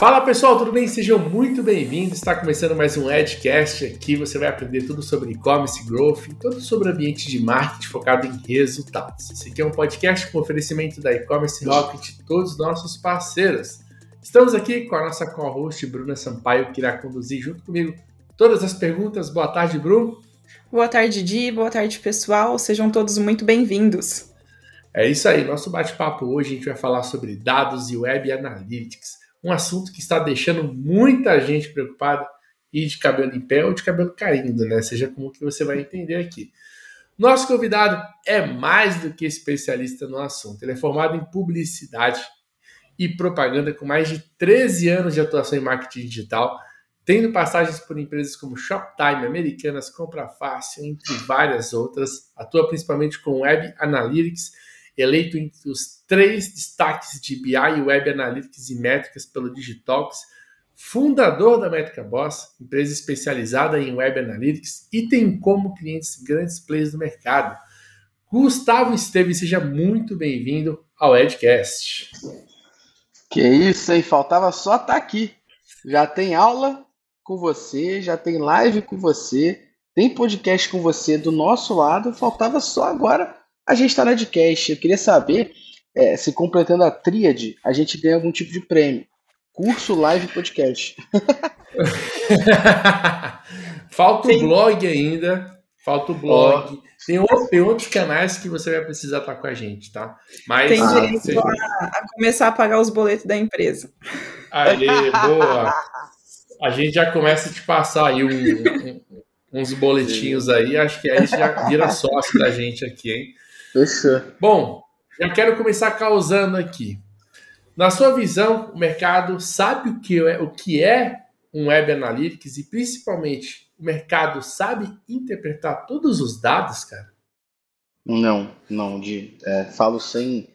Fala pessoal, tudo bem? Sejam muito bem-vindos. Está começando mais um Edcast aqui. Você vai aprender tudo sobre e-commerce, growth, tudo sobre o ambiente de marketing focado em resultados. Esse aqui é um podcast com oferecimento da e-commerce rocket e todos os nossos parceiros. Estamos aqui com a nossa co-host Bruna Sampaio, que irá conduzir junto comigo todas as perguntas. Boa tarde, Bru. Boa tarde, Di. Boa tarde, pessoal. Sejam todos muito bem-vindos. É isso aí. Nosso bate-papo hoje a gente vai falar sobre dados e web analytics. Um assunto que está deixando muita gente preocupada e de cabelo em pé ou de cabelo caindo, né? Seja como que você vai entender aqui. Nosso convidado é mais do que especialista no assunto. Ele é formado em publicidade e propaganda com mais de 13 anos de atuação em marketing digital, tendo passagens por empresas como Shoptime, Americanas, Compra Fácil, entre várias outras. Atua principalmente com Web Analytics, eleito entre os 3 destaques de BI, Web Analytics e Métricas pelo Digitox, fundador da Métrica Boss, empresa especializada em Web Analytics e tem como clientes grandes players do mercado. Gustavo Esteves, seja muito bem-vindo ao Edcast. Que isso aí, faltava só estar aqui. Já tem aula com você, já tem live com você, tem podcast com você do nosso lado, faltava só agora a gente está na Edcast. Eu queria saber se completando a tríade, a gente ganha algum tipo de prêmio. Curso, live, podcast. Falta o blog ainda. Falta o blog. Oh. Tem outros canais que você vai precisar estar com a gente, tá? Mas, tem direito a começar a pagar os boletos da empresa. Aí, boa. A gente já começa a te passar aí uns boletinhos aí. Acho que aí já vira sócio da gente aqui, hein? Bom, eu quero começar causando aqui. Na sua visão, o mercado sabe o que é um Web Analytics e, principalmente, o mercado sabe interpretar todos os dados, cara? Não, Di. Falo sem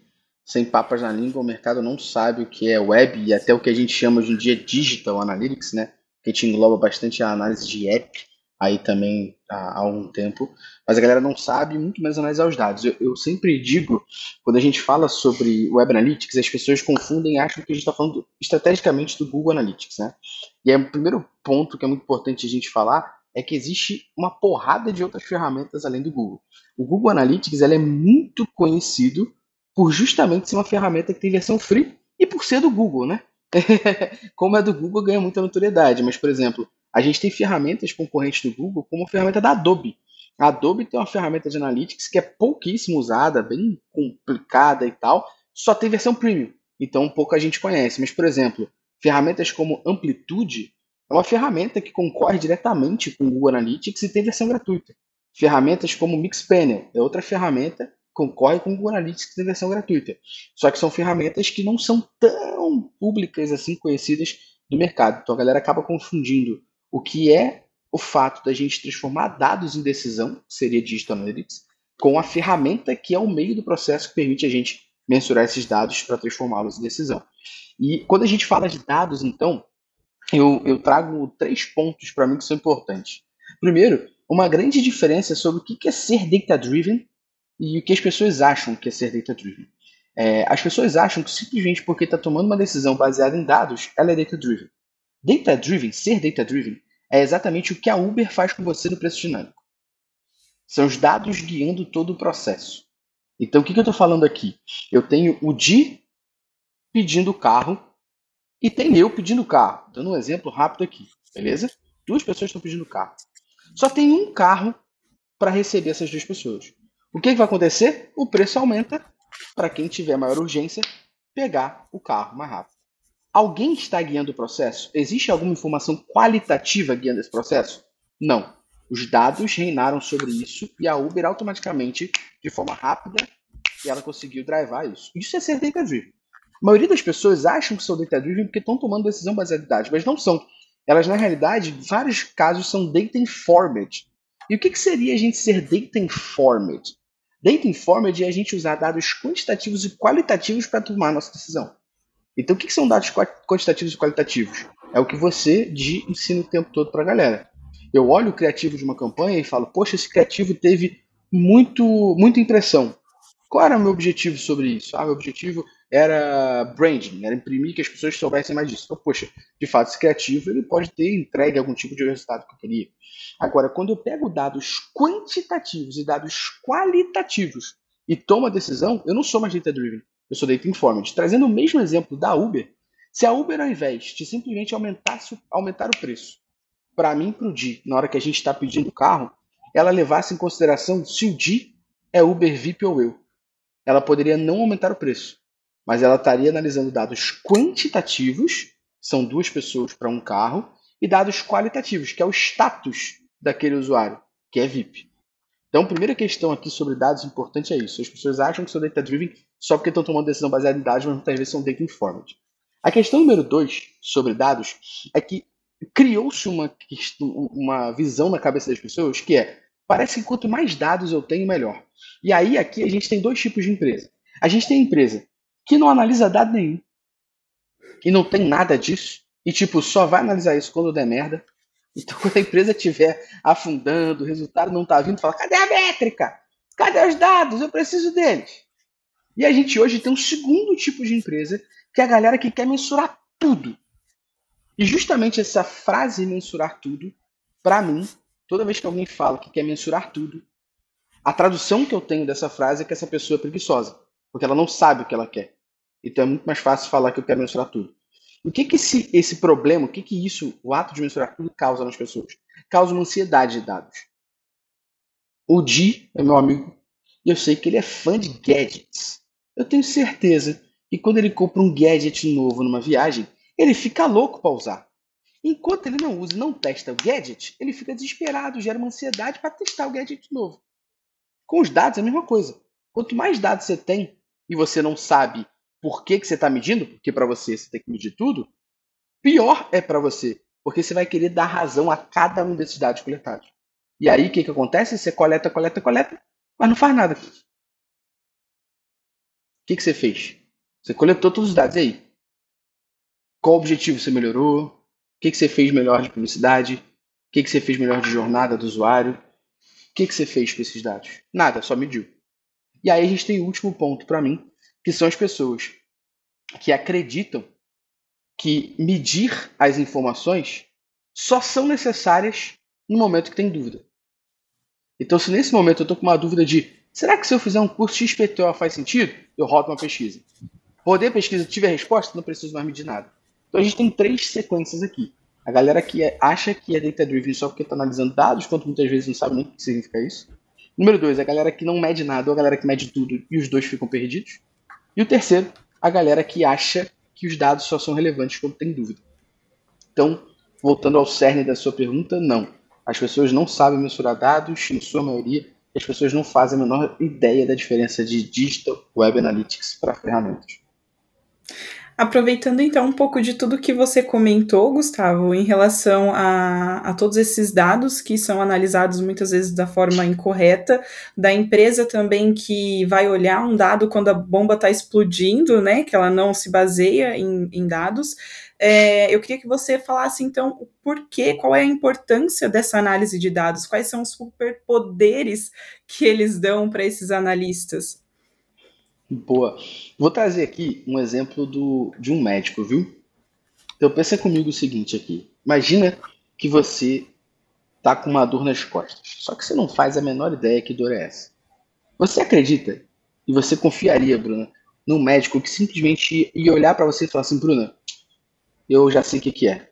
papas na língua, o mercado não sabe o que é web e até o que a gente chama hoje em dia Digital Analytics, né? Que te engloba bastante a análise de app aí também há algum tempo, mas a galera não sabe muito mais analisar os dados. Eu sempre digo, quando a gente fala sobre Web Analytics, as pessoas confundem e acham que a gente está falando estrategicamente do Google Analytics, né? E o primeiro ponto que é muito importante a gente falar é que existe uma porrada de outras ferramentas além do Google. O Google Analytics é muito conhecido por justamente ser uma ferramenta que tem versão free e por ser do Google, né? Como é do Google, ganha muita notoriedade, mas, por exemplo, a gente tem ferramentas concorrentes do Google como a ferramenta da Adobe. A Adobe tem uma ferramenta de Analytics que é pouquíssimo usada, bem complicada e tal, só tem versão Premium. Então, pouca gente conhece. Mas, por exemplo, ferramentas como Amplitude é uma ferramenta que concorre diretamente com o Google Analytics e tem versão gratuita. Ferramentas como Mixpanel é outra ferramenta que concorre com o Google Analytics e tem versão gratuita. Só que são ferramentas que não são tão públicas assim, conhecidas do mercado. Então, a galera acaba confundindo o que é o fato da gente transformar dados em decisão, que seria Digital Analytics, com a ferramenta que é o meio do processo que permite a gente mensurar esses dados para transformá-los em decisão. E quando a gente fala de dados, então, eu trago 3 pontos para mim que são importantes. Primeiro, uma grande diferença sobre o que é ser data-driven e o que as pessoas acham que é ser data-driven. As pessoas acham que simplesmente porque está tomando uma decisão baseada em dados, ela é data-driven. Data-driven, ser data-driven, é exatamente o que a Uber faz com você no preço dinâmico. São os dados guiando todo o processo. Então, o que eu estou falando aqui? Eu tenho o Di pedindo o carro e tem eu pedindo o carro. Dando um exemplo rápido aqui, beleza? 2 pessoas estão pedindo o carro. Só tem um carro para receber essas 2 pessoas. O que vai acontecer? O preço aumenta para quem tiver maior urgência pegar o carro mais rápido. Alguém está guiando o processo? Existe alguma informação qualitativa guiando esse processo? Não. Os dados reinaram sobre isso e a Uber automaticamente, de forma rápida, ela conseguiu drivar isso. Isso é ser data-driven. A maioria das pessoas acham que são data-driven porque estão tomando decisão baseada em dados, mas não são. Elas, na realidade, em vários casos, são data-informed. E o que seria a gente ser data-informed? Data-informed é a gente usar dados quantitativos e qualitativos para tomar a nossa decisão. Então, o que são dados quantitativos e qualitativos? É o que você ensina o tempo todo para a galera. Eu olho o criativo de uma campanha e falo, poxa, esse criativo teve muita impressão. Qual era o meu objetivo sobre isso? Ah, meu objetivo era branding, era imprimir que as pessoas soubessem mais disso. Então, poxa, de fato, esse criativo ele pode ter entregue algum tipo de resultado que eu queria. Agora, quando eu pego dados quantitativos e dados qualitativos e tomo a decisão, eu não sou mais data-driven, eu sou data-informed. Trazendo o mesmo exemplo da Uber, se a Uber, ao invés de simplesmente aumentar o preço, para mim, para o dia, na hora que a gente está pedindo o carro, ela levasse em consideração se o dia é Uber, VIP ou eu. Ela poderia não aumentar o preço, mas ela estaria analisando dados quantitativos, são 2 pessoas para um carro, e dados qualitativos, que é o status daquele usuário, que é VIP. Então, a primeira questão aqui sobre dados importante é isso. As pessoas acham que são data-driven só porque estão tomando decisão baseada em dados, mas muitas vezes são data-informed. A questão número 2 sobre dados é que criou-se uma visão na cabeça das pessoas que é, parece que quanto mais dados eu tenho, melhor. E aí, aqui, a gente tem 2 tipos de empresa. A gente tem a empresa que não analisa dado nenhum, que não tem nada disso, e tipo, só vai analisar isso quando der merda. Então, quando a empresa estiver afundando, o resultado não está vindo, fala, cadê a métrica? Cadê os dados? Eu preciso deles. E a gente hoje tem um segundo tipo de empresa, que é a galera que quer mensurar tudo. E justamente essa frase, mensurar tudo, para mim, toda vez que alguém fala que quer mensurar tudo, a tradução que eu tenho dessa frase é que essa pessoa é preguiçosa, porque ela não sabe o que ela quer. Então é muito mais fácil falar que eu quero mensurar tudo. O que que esse problema, o que que isso, o ato de mensurar tudo causa nas pessoas? Causa uma ansiedade de dados. O Di é meu amigo, e eu sei que ele é fã de gadgets. Eu tenho certeza que quando ele compra um gadget novo numa viagem, ele fica louco para usar. Enquanto ele não usa e não testa o gadget, ele fica desesperado, gera uma ansiedade para testar o gadget novo. Com os dados é a mesma coisa. Quanto mais dados você tem e você não sabe por que você está medindo, porque para você tem que medir tudo, pior é para você, porque você vai querer dar razão a cada um desses dados coletados. E aí o que acontece? Você coleta, mas não faz nada. O que você fez? Você coletou todos os dados, e aí? Qual objetivo você melhorou? O que você fez melhor de publicidade? O que você fez melhor de jornada do usuário? O que você fez com esses dados? Nada, só mediu. E aí a gente tem o último ponto para mim, que são as pessoas que acreditam que medir as informações só são necessárias no momento que tem dúvida. Então, se nesse momento eu estou com uma dúvida de será que se eu fizer um curso XPTO faz sentido? Eu rodo uma pesquisa. Rodei a pesquisa, tive a resposta, não preciso mais medir nada. Então, a gente tem 3 sequências aqui. A galera que acha que é data-driven só porque está analisando dados, quando muitas vezes não sabe nem o que significa isso. Número 2, a galera que não mede nada ou a galera que mede tudo e os 2 ficam perdidos. E o terceiro, a galera que acha que os dados só são relevantes quando tem dúvida. Então, voltando ao cerne da sua pergunta, não. As pessoas não sabem mensurar dados, em sua maioria, as pessoas não fazem a menor ideia da diferença de Digital Web Analytics para ferramentas. Aproveitando então um pouco de tudo que você comentou, Gustavo, em relação a todos esses dados que são analisados muitas vezes da forma incorreta, da empresa também que vai olhar um dado quando a bomba está explodindo, né, que ela não se baseia em dados, eu queria que você falasse então o porquê, qual é a importância dessa análise de dados, quais são os superpoderes que eles dão para esses analistas? Boa. Vou trazer aqui um exemplo de um médico, viu? Então pensa comigo o seguinte aqui. Imagina que você tá com uma dor nas costas, só que você não faz a menor ideia que dor é essa. Você acredita e você confiaria, Bruna, num médico que simplesmente ia olhar para você e falar assim, Bruna, eu já sei o que é.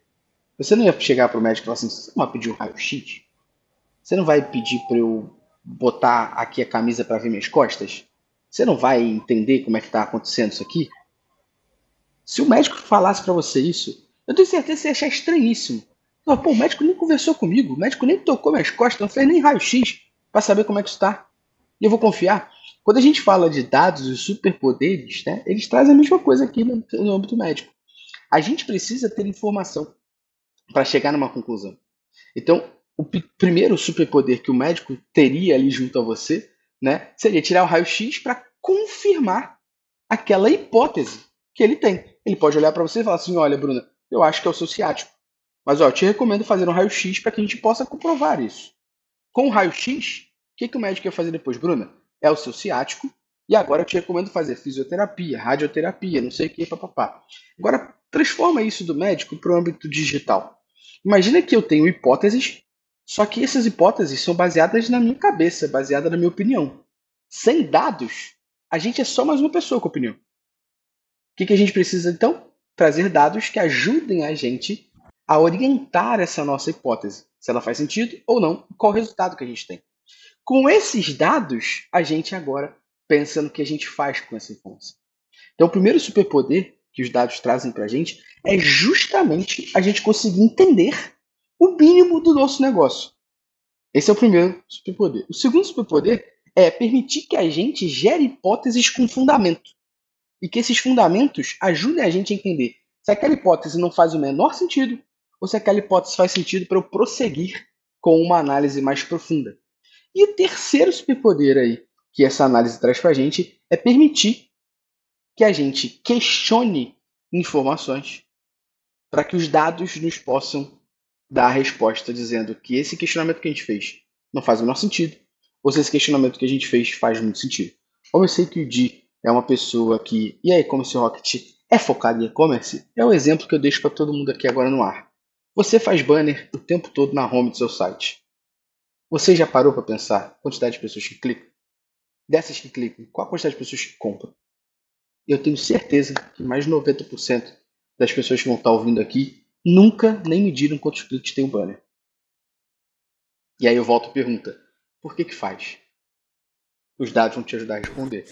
Você não ia chegar pro médico e falar assim, você não vai pedir um raio-x? Você não vai pedir para eu botar aqui a camisa para ver minhas costas? Você não vai entender como é que está acontecendo isso aqui? Se o médico falasse para você isso, eu tenho certeza que você ia achar estranhíssimo. Não, pô, o médico nem conversou comigo, o médico nem tocou minhas costas, não fez nem raio-x para saber como é que isso está. E eu vou confiar. Quando a gente fala de dados e superpoderes, né, eles trazem a mesma coisa aqui no âmbito médico. A gente precisa ter informação para chegar numa conclusão. Então, o primeiro superpoder que o médico teria ali junto a você, né, seria tirar o raio-x para confirmar aquela hipótese que ele tem. Ele pode olhar para você e falar assim, olha, Bruna, eu acho que é o seu ciático, mas ó, eu te recomendo fazer um raio-x para que a gente possa comprovar isso. Com o raio-x, o que o médico ia fazer depois? Bruna, é o seu ciático, E agora eu te recomendo fazer fisioterapia, radioterapia, não sei o que, papapá. Agora, transforma isso do médico para o âmbito digital. Imagina que eu tenho hipóteses, só que essas hipóteses são baseadas na minha cabeça, baseadas na minha opinião. Sem dados, a gente é só mais uma pessoa com opinião. O que a gente precisa, então? Trazer dados que ajudem a gente a orientar essa nossa hipótese. Se ela faz sentido ou não, qual o resultado que a gente tem. Com esses dados, a gente agora pensa no que a gente faz com essa informação. Então, o primeiro superpoder que os dados trazem para a gente é justamente a gente conseguir entender o mínimo do nosso negócio. Esse é o primeiro superpoder. O segundo superpoder é permitir que a gente gere hipóteses com fundamento e que esses fundamentos ajudem a gente a entender se aquela hipótese não faz o menor sentido ou se aquela hipótese faz sentido para eu prosseguir com uma análise mais profunda. E o terceiro superpoder aí que essa análise traz para a gente é permitir que a gente questione informações para que os dados nos possam dar a resposta dizendo que esse questionamento que a gente fez não faz o menor sentido ou se esse questionamento que a gente fez faz muito sentido. Como eu sei que o Di é uma pessoa que, e a e-commerce rocket é focado em e-commerce, é o exemplo que eu deixo para todo mundo aqui agora no ar. Você faz banner o tempo todo na home do seu site. Você já parou para pensar a quantidade de pessoas que clicam? Dessas que clicam, qual a quantidade de pessoas que compram? Eu tenho certeza que mais de 90% das pessoas que vão estar ouvindo aqui nunca nem mediram quantos cliques tem um banner. E aí eu volto e pergunta, por que que faz? Os dados vão te ajudar a responder.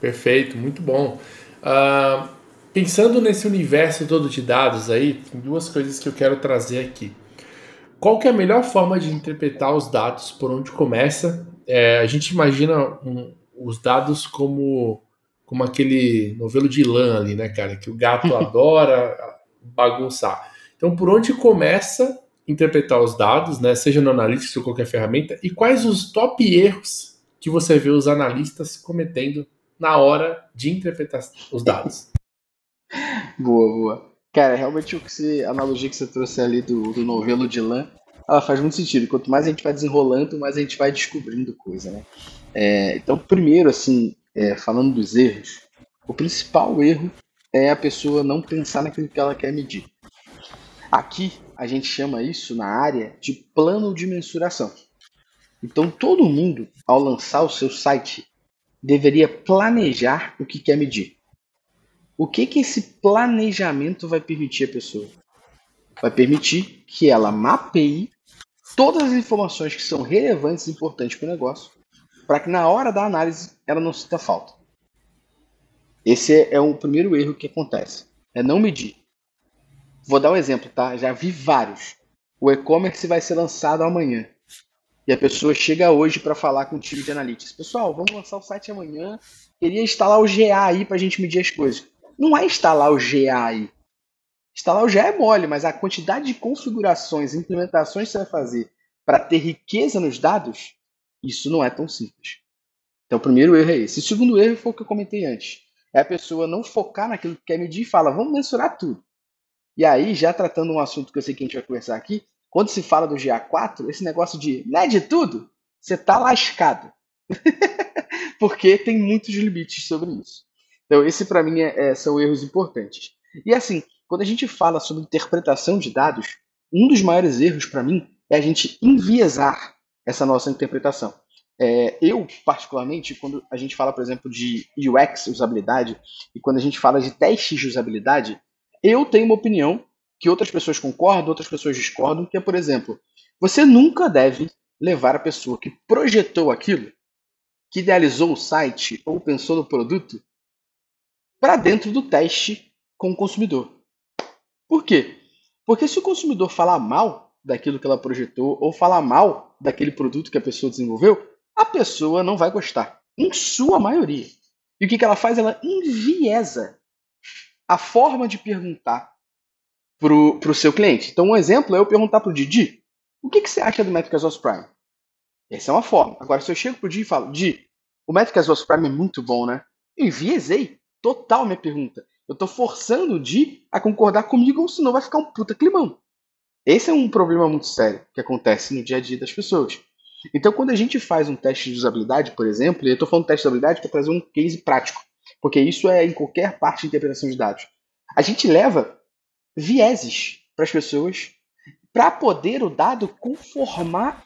Perfeito, muito bom. Pensando nesse universo todo de dados aí, tem duas coisas que eu quero trazer aqui. Qual que é a melhor forma de interpretar os dados? Por onde começa? A gente imagina os dados como aquele novelo de lã ali, né, cara? Que o gato adora bagunçar. Então, por onde começa interpretar os dados, né? Seja no Analytics ou qualquer ferramenta. E quais os top erros que você vê os analistas cometendo na hora de interpretar os dados? Boa, boa. Cara, realmente a analogia que você trouxe ali do novelo de lã, ela faz muito sentido. Quanto mais a gente vai desenrolando, mais a gente vai descobrindo coisa, né? Então, primeiro, assim, falando dos erros, o principal erro é a pessoa não pensar naquilo que ela quer medir. Aqui, a gente chama isso, na área, de plano de mensuração. Então, todo mundo, ao lançar o seu site, deveria planejar o que quer medir. O que esse planejamento vai permitir à pessoa? Vai permitir que ela mapeie todas as informações que são relevantes e importantes para o negócio, para que na hora da análise ela não sinta falta. Esse é o primeiro erro que acontece, é não medir. Vou dar um exemplo, tá? Já vi vários. O e-commerce vai ser lançado amanhã. E a pessoa chega hoje para falar com o time de analytics. Pessoal, vamos lançar o site amanhã, queria instalar o GA aí para a gente medir as coisas. Não é instalar o GA aí. Instalar o GA é mole, mas a quantidade de configurações e implementações que você vai fazer para ter riqueza nos dados, isso não é tão simples. Então, o primeiro erro é esse. O segundo erro foi o que eu comentei antes. É a pessoa não focar naquilo que quer medir e fala, vamos mensurar tudo. E aí, já tratando um assunto que eu sei que a gente vai conversar aqui, quando se fala do GA4, esse negócio de mede tudo, você tá lascado. Porque tem muitos limites sobre isso. Então, esse para mim são erros importantes. E assim, quando a gente fala sobre interpretação de dados, um dos maiores erros para mim é a gente enviesar essa nossa interpretação. Eu, particularmente, quando a gente fala, por exemplo, de UX, usabilidade, e quando a gente fala de testes de usabilidade, eu tenho uma opinião que outras pessoas concordam, outras pessoas discordam, que é, por exemplo, você nunca deve levar a pessoa que projetou aquilo, que idealizou o site ou pensou no produto, para dentro do teste com o consumidor. Por quê? Porque se o consumidor falar mal daquilo que ela projetou ou falar mal daquele produto que a pessoa desenvolveu, a pessoa não vai gostar, em sua maioria. E o que ela faz? Ela enviesa a forma de perguntar para o seu cliente. Então, um exemplo é eu perguntar para o Didi, o que você acha do Métricas Boss Prime? Essa é uma forma. Agora, se eu chego para o Didi e falo, Didi, o Métricas Boss Prime é muito bom, né? Eu enviesei total minha pergunta. Eu estou forçando o Didi a concordar comigo, senão vai ficar um puta climão. Esse é um problema muito sério que acontece no dia a dia das pessoas. Então, quando a gente faz um teste de usabilidade, por exemplo, e eu estou falando de teste de usabilidade para trazer um case prático, porque isso é em qualquer parte de interpretação de dados, a gente leva vieses para as pessoas para poder o dado confirmar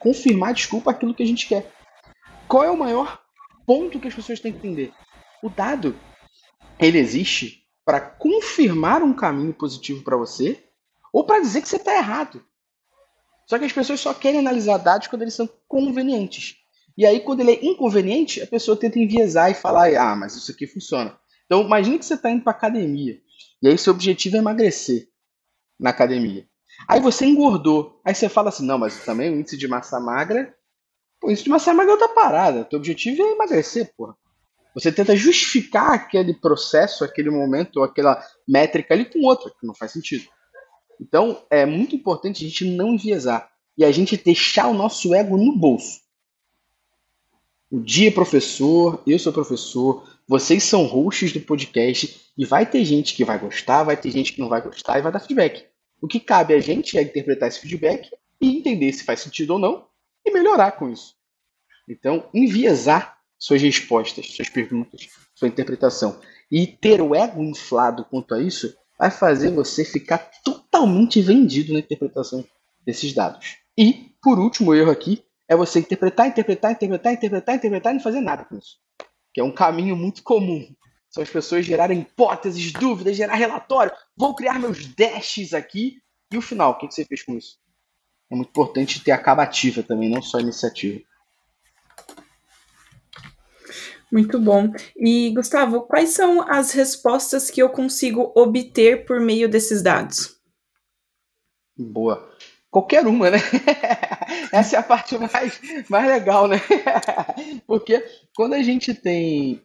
aquilo que a gente quer. Qual é o maior ponto que as pessoas têm que entender? O dado, ele existe para confirmar um caminho positivo para você ou para dizer que você está errado. Só que as pessoas só querem analisar dados quando eles são convenientes. E aí, quando ele é inconveniente, a pessoa tenta enviesar e falar, ah, mas isso aqui funciona. Então, imagine que você está indo para academia e aí seu objetivo é emagrecer na academia. Aí você engordou. Aí você fala assim, não, mas também o índice de massa magra... Pô, o índice de massa magra tá parada. Teu objetivo é emagrecer, porra. Você tenta justificar aquele processo, aquele momento, ou aquela métrica ali com outra, que não faz sentido. Então, é muito importante a gente não enviesar e a gente deixar o nosso ego no bolso. O Dia é professor, eu sou professor, vocês são hosts do podcast e vai ter gente que vai gostar, vai ter gente que não vai gostar e vai dar feedback. O que cabe a gente é interpretar esse feedback e entender se faz sentido ou não e melhorar com isso. Então, enviesar suas respostas, suas perguntas, sua interpretação e ter o ego inflado quanto a isso vai fazer você ficar totalmente vendido na interpretação desses dados. E, por último, o erro aqui é você interpretar e não fazer nada com isso. Que é um caminho muito comum. São as pessoas gerarem hipóteses, dúvidas, gerar relatório. Vou criar meus dashes aqui. E o final, o que você fez com isso? É muito importante ter acabativa também, não só iniciativa. Muito bom. E, Gustavo, quais são as respostas que eu consigo obter por meio desses dados? Boa. Qualquer uma, né? Essa é a parte mais legal, né? Porque quando a gente tem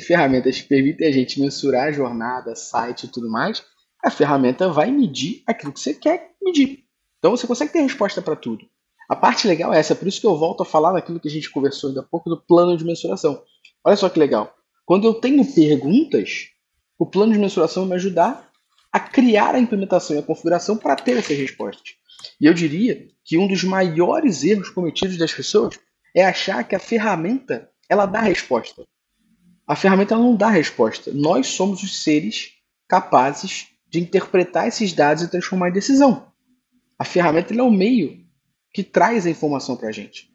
ferramentas que permitem a gente mensurar a jornada, site e tudo mais, a ferramenta vai medir aquilo que você quer medir. Então você consegue ter resposta para tudo. A parte legal é essa, por isso que eu volto a falar daquilo que a gente conversou ainda há pouco do plano de mensuração. Olha só que legal. Quando eu tenho perguntas, o plano de mensuração vai me ajudar a criar a implementação e a configuração para ter essas respostas. E eu diria que um dos maiores erros cometidos das pessoas é achar que a ferramenta, ela dá resposta. A ferramenta ela não dá resposta. Nós somos os seres capazes de interpretar esses dados e transformar em decisão. A ferramenta ela é o meio que traz a informação para a gente.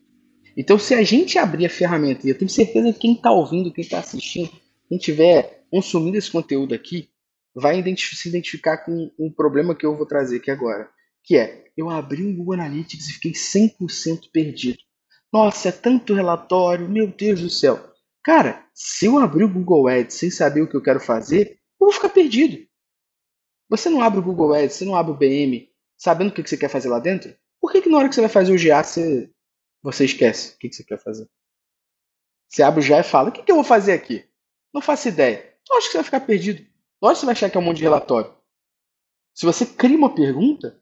Então, se a gente abrir a ferramenta, e eu tenho certeza que quem está ouvindo, quem está assistindo, quem estiver consumindo esse conteúdo aqui, vai se identificar com um problema que eu vou trazer aqui agora, que é, eu abri o Google Analytics e fiquei 100% perdido. Nossa, é tanto relatório, meu Deus do céu. Cara, se eu abrir o Google Ads sem saber o que eu quero fazer, eu vou ficar perdido. Você não abre o Google Ads, você não abre o BM, sabendo o que você quer fazer lá dentro? Por que na hora que você vai fazer o GA, você esquece o que você quer fazer? Você abre o GA e fala, o que eu vou fazer aqui? Não faço ideia. Eu acho que você vai ficar perdido. Lógico que você vai achar que é um monte de relatório. Se você cria uma pergunta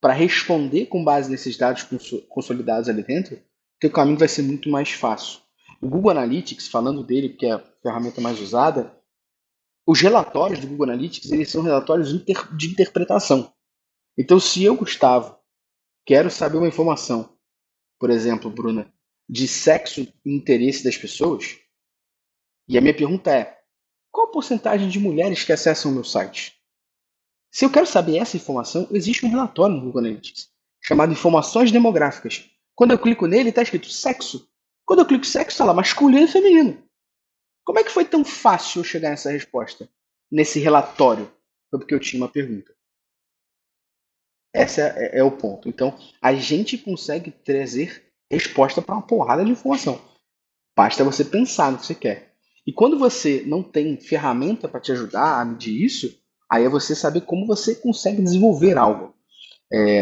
para responder com base nesses dados consolidados ali dentro, teu caminho vai ser muito mais fácil. O Google Analytics, falando dele, que é a ferramenta mais usada, os relatórios do Google Analytics, eles são relatórios de interpretação. Então, se eu, Gustavo, quero saber uma informação, por exemplo, Bruna, de sexo e interesse das pessoas, e a minha pergunta é, qual a porcentagem de mulheres que acessam o meu site? Se eu quero saber essa informação, existe um relatório no Google Analytics chamado Informações Demográficas. Quando eu clico nele, está escrito sexo. Quando eu clico sexo, está lá masculino e feminino. Como é que foi tão fácil eu chegar nessa resposta? Nesse relatório? Foi porque eu tinha uma pergunta. Esse é o ponto. Então, a gente consegue trazer resposta para uma porrada de informação. Basta você pensar no que você quer. E quando você não tem ferramenta para te ajudar a medir isso, aí é você saber como você consegue desenvolver algo.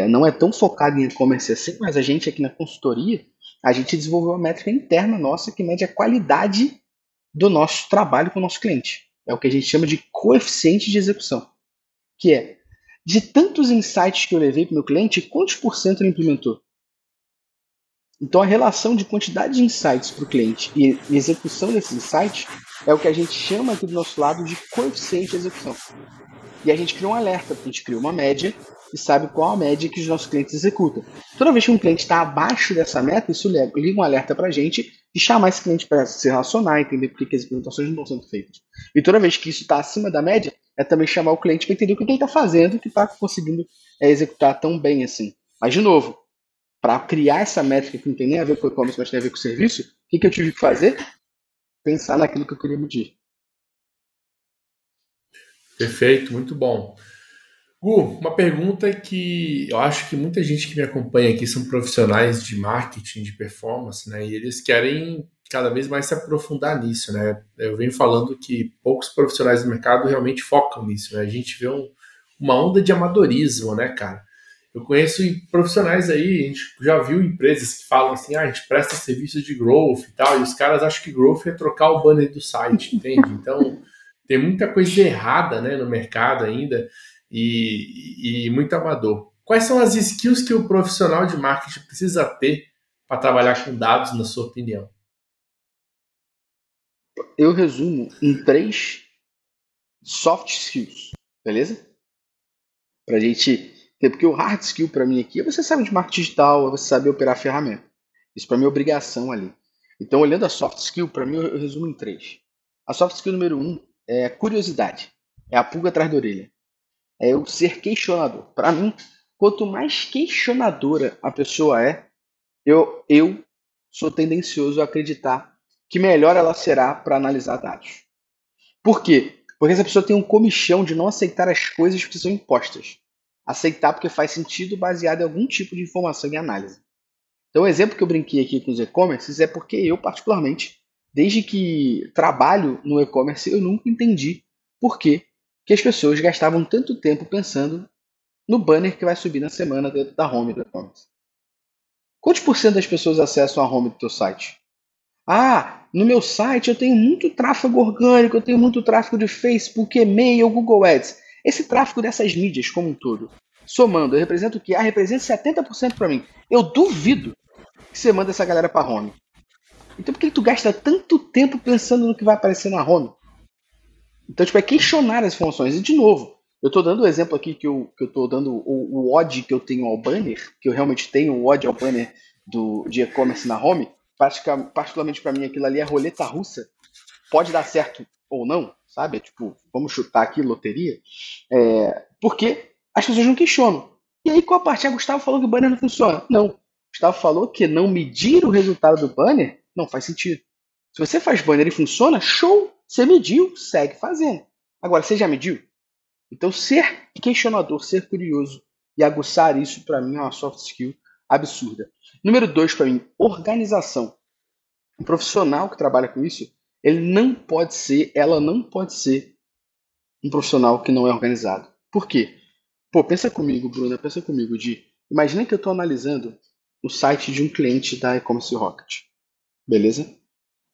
Não é tão focado em e-commerce assim, mas a gente aqui na consultoria, a gente desenvolveu uma métrica interna nossa que mede a qualidade do nosso trabalho com o nosso cliente. É o que a gente chama de coeficiente de execução, que é, de tantos insights que eu levei para o meu cliente, quantos por cento ele implementou? Então a relação de quantidade de insights para o cliente e execução desses insights é o que a gente chama aqui do nosso lado de coeficiente de execução. E a gente cria um alerta, porque a gente cria uma média e sabe qual a média que os nossos clientes executam. Toda vez que um cliente está abaixo dessa meta, isso liga um alerta para a gente e chamar esse cliente para se relacionar, entender por que as implementações não estão sendo feitas. E toda vez que isso está acima da média, é também chamar o cliente para entender o que ele está fazendo, que está conseguindo executar tão bem assim. Mas, de novo, para criar essa métrica que não tem nem a ver com o e-commerce, mas tem a ver com o serviço, o que eu tive que fazer? Pensar naquilo que eu queria medir. Perfeito, muito bom. Uma pergunta que eu acho que muita gente que me acompanha aqui são profissionais de marketing, de performance, né? E eles querem cada vez mais se aprofundar nisso, né? Eu venho falando que poucos profissionais do mercado realmente focam nisso, né? A gente vê uma onda de amadorismo, né, cara? Eu conheço profissionais aí, a gente já viu empresas que falam assim, a gente presta serviço de growth e tal, e os caras acham que growth é trocar o banner do site, entende? Então, tem muita coisa errada, né, no mercado ainda, e muito amador. Quais são as skills que o profissional de marketing precisa ter para trabalhar com dados, na sua opinião? Eu resumo em 3 soft skills, beleza? Pra gente... Porque o hard skill pra mim aqui é você saber de marketing digital, é você saber operar a ferramenta. Isso pra mim é obrigação ali. Então, olhando a soft skill, pra mim eu resumo em 3. A soft skill número 1 é curiosidade. É a pulga atrás da orelha. É eu ser questionador. Para mim, quanto mais questionadora a pessoa é, eu sou tendencioso a acreditar que melhor ela será para analisar dados. Por quê? Porque essa pessoa tem um comichão de não aceitar as coisas que são impostas. Aceitar porque faz sentido baseado em algum tipo de informação e análise. Então, o exemplo que eu brinquei aqui com os e-commerces é porque eu, particularmente, desde que trabalho no e-commerce, eu nunca entendi por quê que as pessoas gastavam tanto tempo pensando no banner que vai subir na semana dentro da home do e-commerce. Quantos por cento das pessoas acessam a home do teu site? Ah, no meu site eu tenho muito tráfego orgânico, eu tenho muito tráfego de Facebook, e-mail, Google Ads. Esse tráfego dessas mídias como um todo, somando, eu represento o quê? Ah, representa 70% para mim. Eu duvido que você manda essa galera para home. Então por que tu gasta tanto tempo pensando no que vai aparecer na home? Então, tipo, é questionar as funções. E, de novo, eu estou dando o exemplo aqui que eu estou dando o ódio que eu tenho ao banner, que eu realmente tenho o ódio ao banner de e-commerce na home. Particularmente para mim, aquilo ali é roleta russa. Pode dar certo ou não, sabe? Tipo, vamos chutar aqui, loteria. Porque as pessoas não questionam. E aí, qual a parte? Ah, Gustavo falou que o banner não funciona. Não. Gustavo falou que não medir o resultado do banner não faz sentido. Se você faz banner e funciona, show! Você mediu, segue fazendo. Agora, você já mediu? Então, ser questionador, ser curioso e aguçar isso, para mim, é uma soft skill absurda. Número 2, para mim, organização. Um profissional que trabalha com isso, ela não pode ser um profissional que não é organizado. Por quê? Pô, pensa comigo, Bruna, pensa comigo, imagina que eu estou analisando o site de um cliente da e-commerce rocket. Beleza?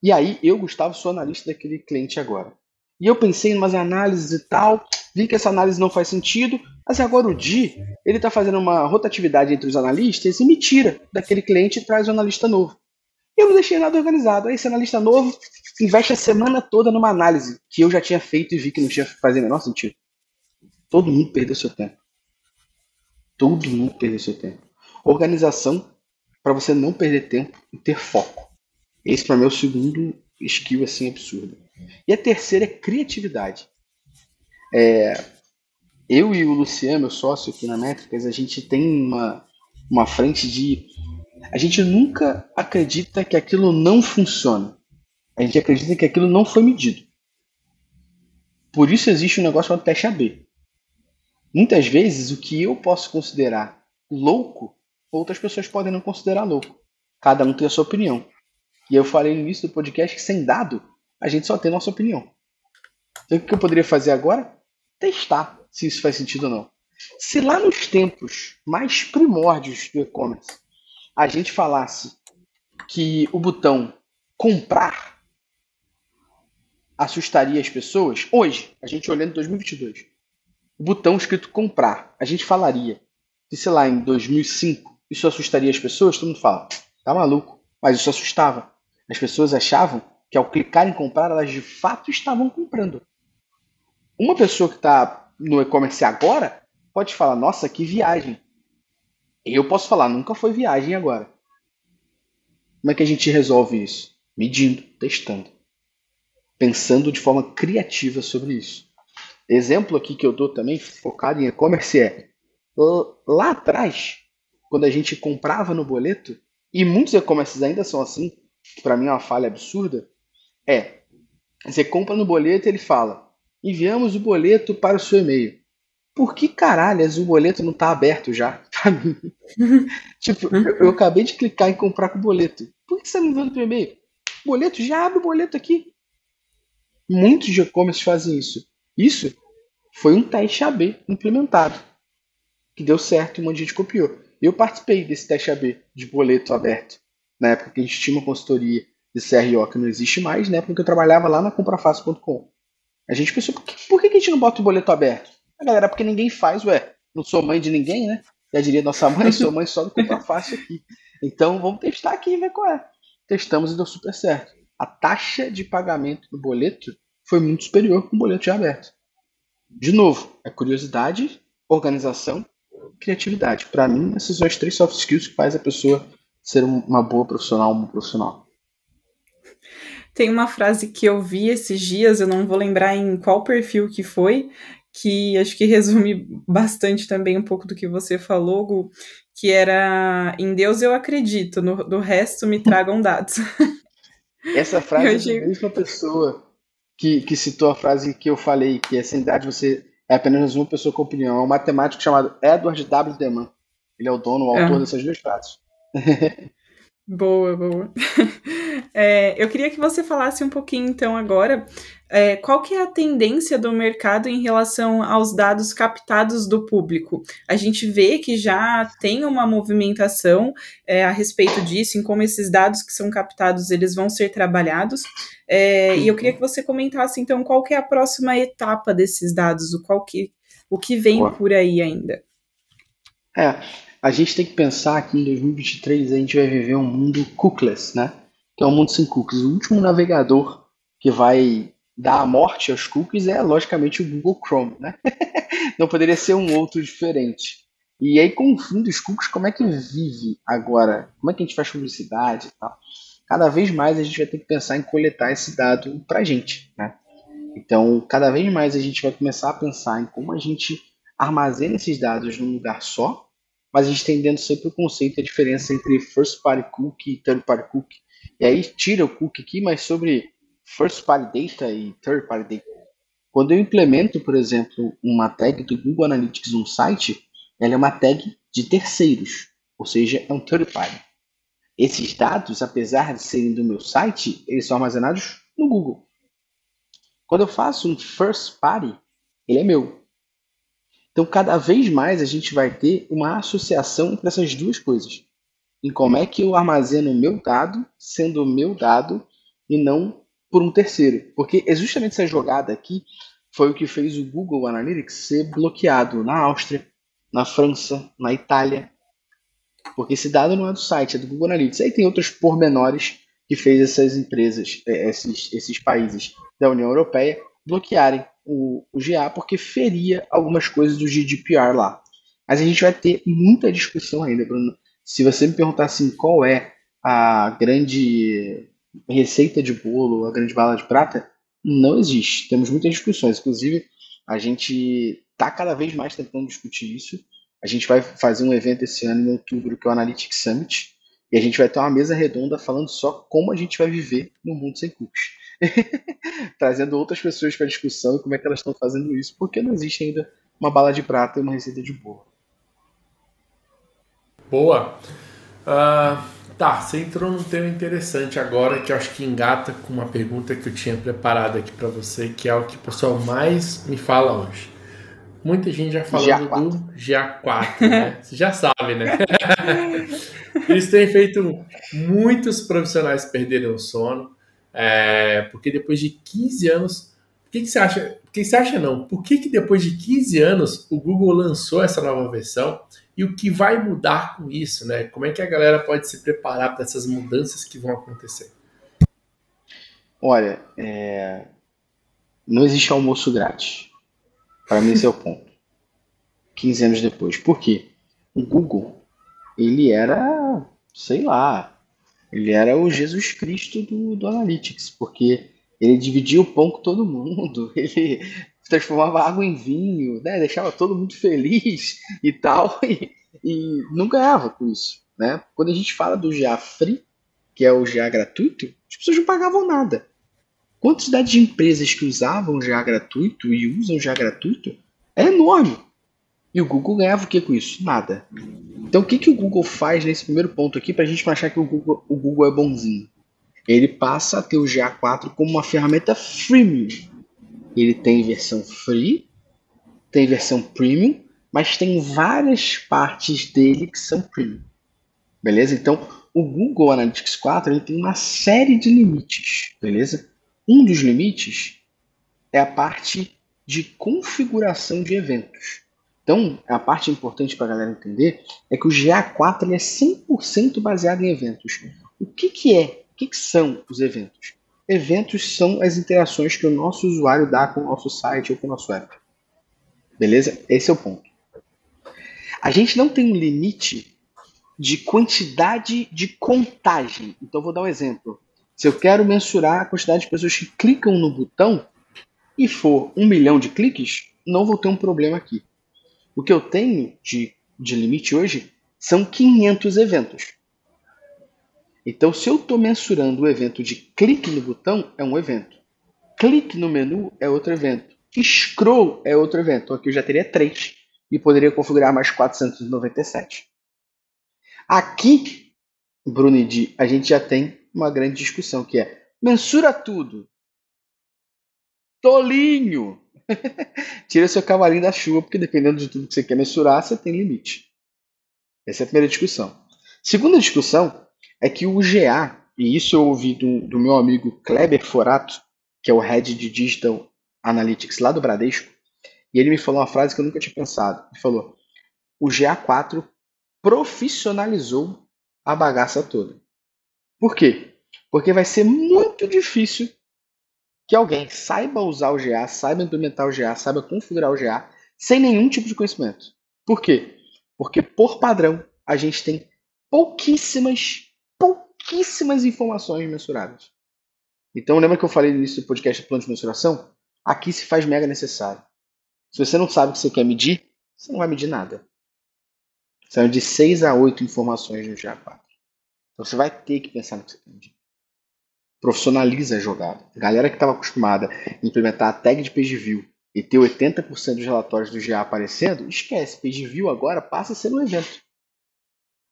E aí, eu, Gustavo, sou analista daquele cliente agora. E eu pensei em umas análises e tal, vi que essa análise não faz sentido, mas agora o Di, ele está fazendo uma rotatividade entre os analistas e me tira daquele cliente e traz um analista novo. Eu não deixei nada organizado. Aí esse analista novo investe a semana toda numa análise que eu já tinha feito e vi que não tinha fazer o menor sentido. Todo mundo perdeu seu tempo. Todo mundo perdeu seu tempo. Organização para você não perder tempo e ter foco. Esse para mim é o segundo skill assim absurdo. E a terceira é criatividade. Eu e o Luciano, meu sócio aqui na Métricas, a gente tem uma frente de... A gente nunca acredita que aquilo não funciona. A gente acredita que aquilo não foi medido. Por isso existe um negócio chamado teste AB. Muitas vezes o que eu posso considerar louco, outras pessoas podem não considerar louco. Cada um tem a sua opinião. E eu falei no início do podcast que sem dado, a gente só tem nossa opinião. Então o que eu poderia fazer agora? Testar se isso faz sentido ou não. Se lá nos tempos mais primórdios do e-commerce, a gente falasse que o botão comprar assustaria as pessoas, hoje, a gente olhando em 2022, o botão escrito comprar, a gente falaria que, sei lá, em 2005, isso assustaria as pessoas, todo mundo fala, tá maluco, mas isso assustava. As pessoas achavam que ao clicar em comprar, elas de fato estavam comprando. Uma pessoa que está no e-commerce agora pode falar, nossa, que viagem. Eu posso falar, nunca foi viagem agora. Como é que a gente resolve isso? Medindo, testando. Pensando de forma criativa sobre isso. Exemplo aqui que eu dou também, focado em e-commerce, é lá atrás, quando a gente comprava no boleto, e muitos e-commerces ainda são assim, que para mim é uma falha absurda, você compra no boleto e ele fala, enviamos o boleto para o seu e-mail. Por que caralhas o boleto não está aberto já pra mim? Tipo, eu acabei de clicar em comprar com o boleto. Por que você não enviou no teu e-mail? Boleto, já abre o boleto aqui. Muitos de e-commerce fazem isso. Isso foi um teste AB implementado, que deu certo e um monte de gente copiou. Eu participei desse teste AB de boleto aberto, na época que a gente tinha uma consultoria de CRO que não existe mais, na época que eu trabalhava lá na comprafácil.com. A gente pensou, por que a gente não bota o boleto aberto? A galera, porque ninguém faz, não sou mãe de ninguém, né? Já diria nossa mãe, sou mãe só do Compra Fácil aqui. Então vamos testar aqui e ver qual é. Testamos e deu super certo. A taxa de pagamento do boleto foi muito superior com o boleto já aberto. De novo, é curiosidade, organização, criatividade. Para mim, essas são as 3 soft skills que faz a pessoa ser uma boa profissional, um bom profissional. Tem uma frase que eu vi esses dias, eu não vou lembrar em qual perfil que foi, que acho que resume bastante também um pouco do que você falou, Gu, que era, em Deus eu acredito, do resto me tragam dados. Essa frase é da mesma pessoa que citou a frase que eu falei, que é, sem idade você é apenas uma pessoa com opinião. É um matemático chamado Edward W. Demant. Ele é o dono, o autor dessas 2 frases. Boa, boa. Eu queria que você falasse um pouquinho, então, agora, qual que é a tendência do mercado em relação aos dados captados do público? A gente vê que já tem uma movimentação a respeito disso, em como esses dados que são captados, eles vão ser trabalhados, e eu queria que você comentasse, então, qual que é a próxima etapa desses dados, o que vem por aí ainda. A gente tem que pensar que em 2023 a gente vai viver um mundo cookies, né? Que é um mundo sem cookies. O último navegador que vai dar a morte aos cookies é, logicamente, o Google Chrome, né? Não poderia ser um outro diferente. E aí, com o fim dos cookies, como é que vive agora? Como é que a gente faz publicidade e tal? Cada vez mais a gente vai ter que pensar em coletar esse dado pra gente, né? Então, cada vez mais a gente vai começar a pensar em como a gente armazena esses dados num lugar só, mas a gente tem dentro sempre o conceito, a diferença entre first party cookie e third party cookie. E aí tira o cookie aqui, mas sobre first party data e third party data. Quando eu implemento, por exemplo, uma tag do Google Analytics num site, ela é uma tag de terceiros, ou seja, é um third party. Esses dados, apesar de serem do meu site, eles são armazenados no Google. Quando eu faço um first party, ele é meu. Então, cada vez mais a gente vai ter uma associação entre essas 2 coisas. Em como é que eu armazeno o meu dado, sendo o meu dado, e não por um terceiro. Porque justamente essa jogada aqui foi o que fez o Google Analytics ser bloqueado na Áustria, na França, na Itália. Porque esse dado não é do site, é do Google Analytics. Aí tem outros pormenores que fez essas empresas, esses países da União Europeia bloquearem o GA, porque feria algumas coisas do GDPR lá. Mas a gente vai ter muita discussão ainda, Bruno. Se você me perguntar assim, qual é a grande receita de bolo, a grande bala de prata, não existe. Temos muitas discussões. Inclusive, a gente está cada vez mais tentando discutir isso. A gente vai fazer um evento esse ano, em outubro, que é o Analytics Summit, e a gente vai ter uma mesa redonda falando só como a gente vai viver no mundo sem cookies. Trazendo outras pessoas para a discussão e como é que elas estão fazendo isso, porque não existe ainda uma bala de prata e uma receita de bolo. Boa. Você entrou num tema interessante agora, que eu acho que engata com uma pergunta que eu tinha preparado aqui para você, que é o que o pessoal mais me fala hoje. Muita gente já falando GA4. Do GA4, né? Você já sabe, né? Isso tem feito muitos profissionais perderem o sono. Porque depois de 15 anos, o que você acha? Quem você acha não? Por que depois de 15 anos o Google lançou essa nova versão e o que vai mudar com isso, né? Como é que a galera pode se preparar para essas mudanças que vão acontecer? Olha, não existe almoço grátis. Para mim esse é o ponto. 15 anos depois. Por quê? O Google ele era, sei lá, ele era o Jesus Cristo do Analytics, porque ele dividia o pão com todo mundo, ele transformava água em vinho, né? Deixava todo mundo feliz e tal, e não ganhava com isso, né? Quando a gente fala do GA Free, que é o GA gratuito, as pessoas não pagavam nada. Quantidade de empresas que usavam GA gratuito e usam GA gratuito é enorme. E o Google ganhava o que com isso? Nada. Então o que, que o Google faz nesse primeiro ponto aqui para a gente achar que o Google é bonzinho? Ele passa a ter o GA4 como uma ferramenta freemium. Ele tem versão free, tem versão premium, mas tem várias partes dele que são premium. Beleza? Então o Google Analytics 4 ele tem uma série de limites. Beleza? Um dos limites é a parte de configuração de eventos. Então, a parte importante para a galera entender é que o GA4 ele é 100% baseado em eventos. O que são os eventos? Eventos são as interações que o nosso usuário dá com o nosso site ou com o nosso app. Beleza? Esse é o ponto. A gente não tem um limite de quantidade de contagem. Então, vou dar um exemplo. Se eu quero mensurar a quantidade de pessoas que clicam no botão e for 1 milhão de cliques, não vou ter um problema aqui. O que eu tenho de limite hoje são 500 eventos. Então, se eu estou mensurando o evento de clique no botão, é um evento. Clique no menu é outro evento. Scroll é outro evento. Então, aqui eu já teria 3 e poderia configurar mais 497. Aqui, Bruno e Di, a gente já tem uma grande discussão, que é mensura tudo. Tolinho! Tira seu cavalinho da chuva, porque dependendo de tudo que você quer mensurar, você tem limite. Essa é a primeira discussão. Segunda discussão é que o GA, e isso eu ouvi do meu amigo Kleber Forato, que é o Head de Digital Analytics lá do Bradesco, e ele me falou uma frase que eu nunca tinha pensado. Ele falou, o GA4 profissionalizou a bagaça toda. Por quê? Porque vai ser muito difícil que alguém saiba usar o GA, saiba implementar o GA, saiba configurar o GA, sem nenhum tipo de conhecimento. Por quê? Porque, por padrão, a gente tem pouquíssimas informações mensuráveis. Então, lembra que eu falei no início do podcast de plano de mensuração? Aqui se faz mega necessário. Se você não sabe o que você quer medir, você não vai medir nada. São de 6 a 8 informações no GA4. Então, você vai ter que pensar no que você quer medir. Profissionaliza a jogada. A galera que estava acostumada a implementar a tag de page view e ter 80% dos relatórios do GA aparecendo, esquece. Page view agora passa a ser um evento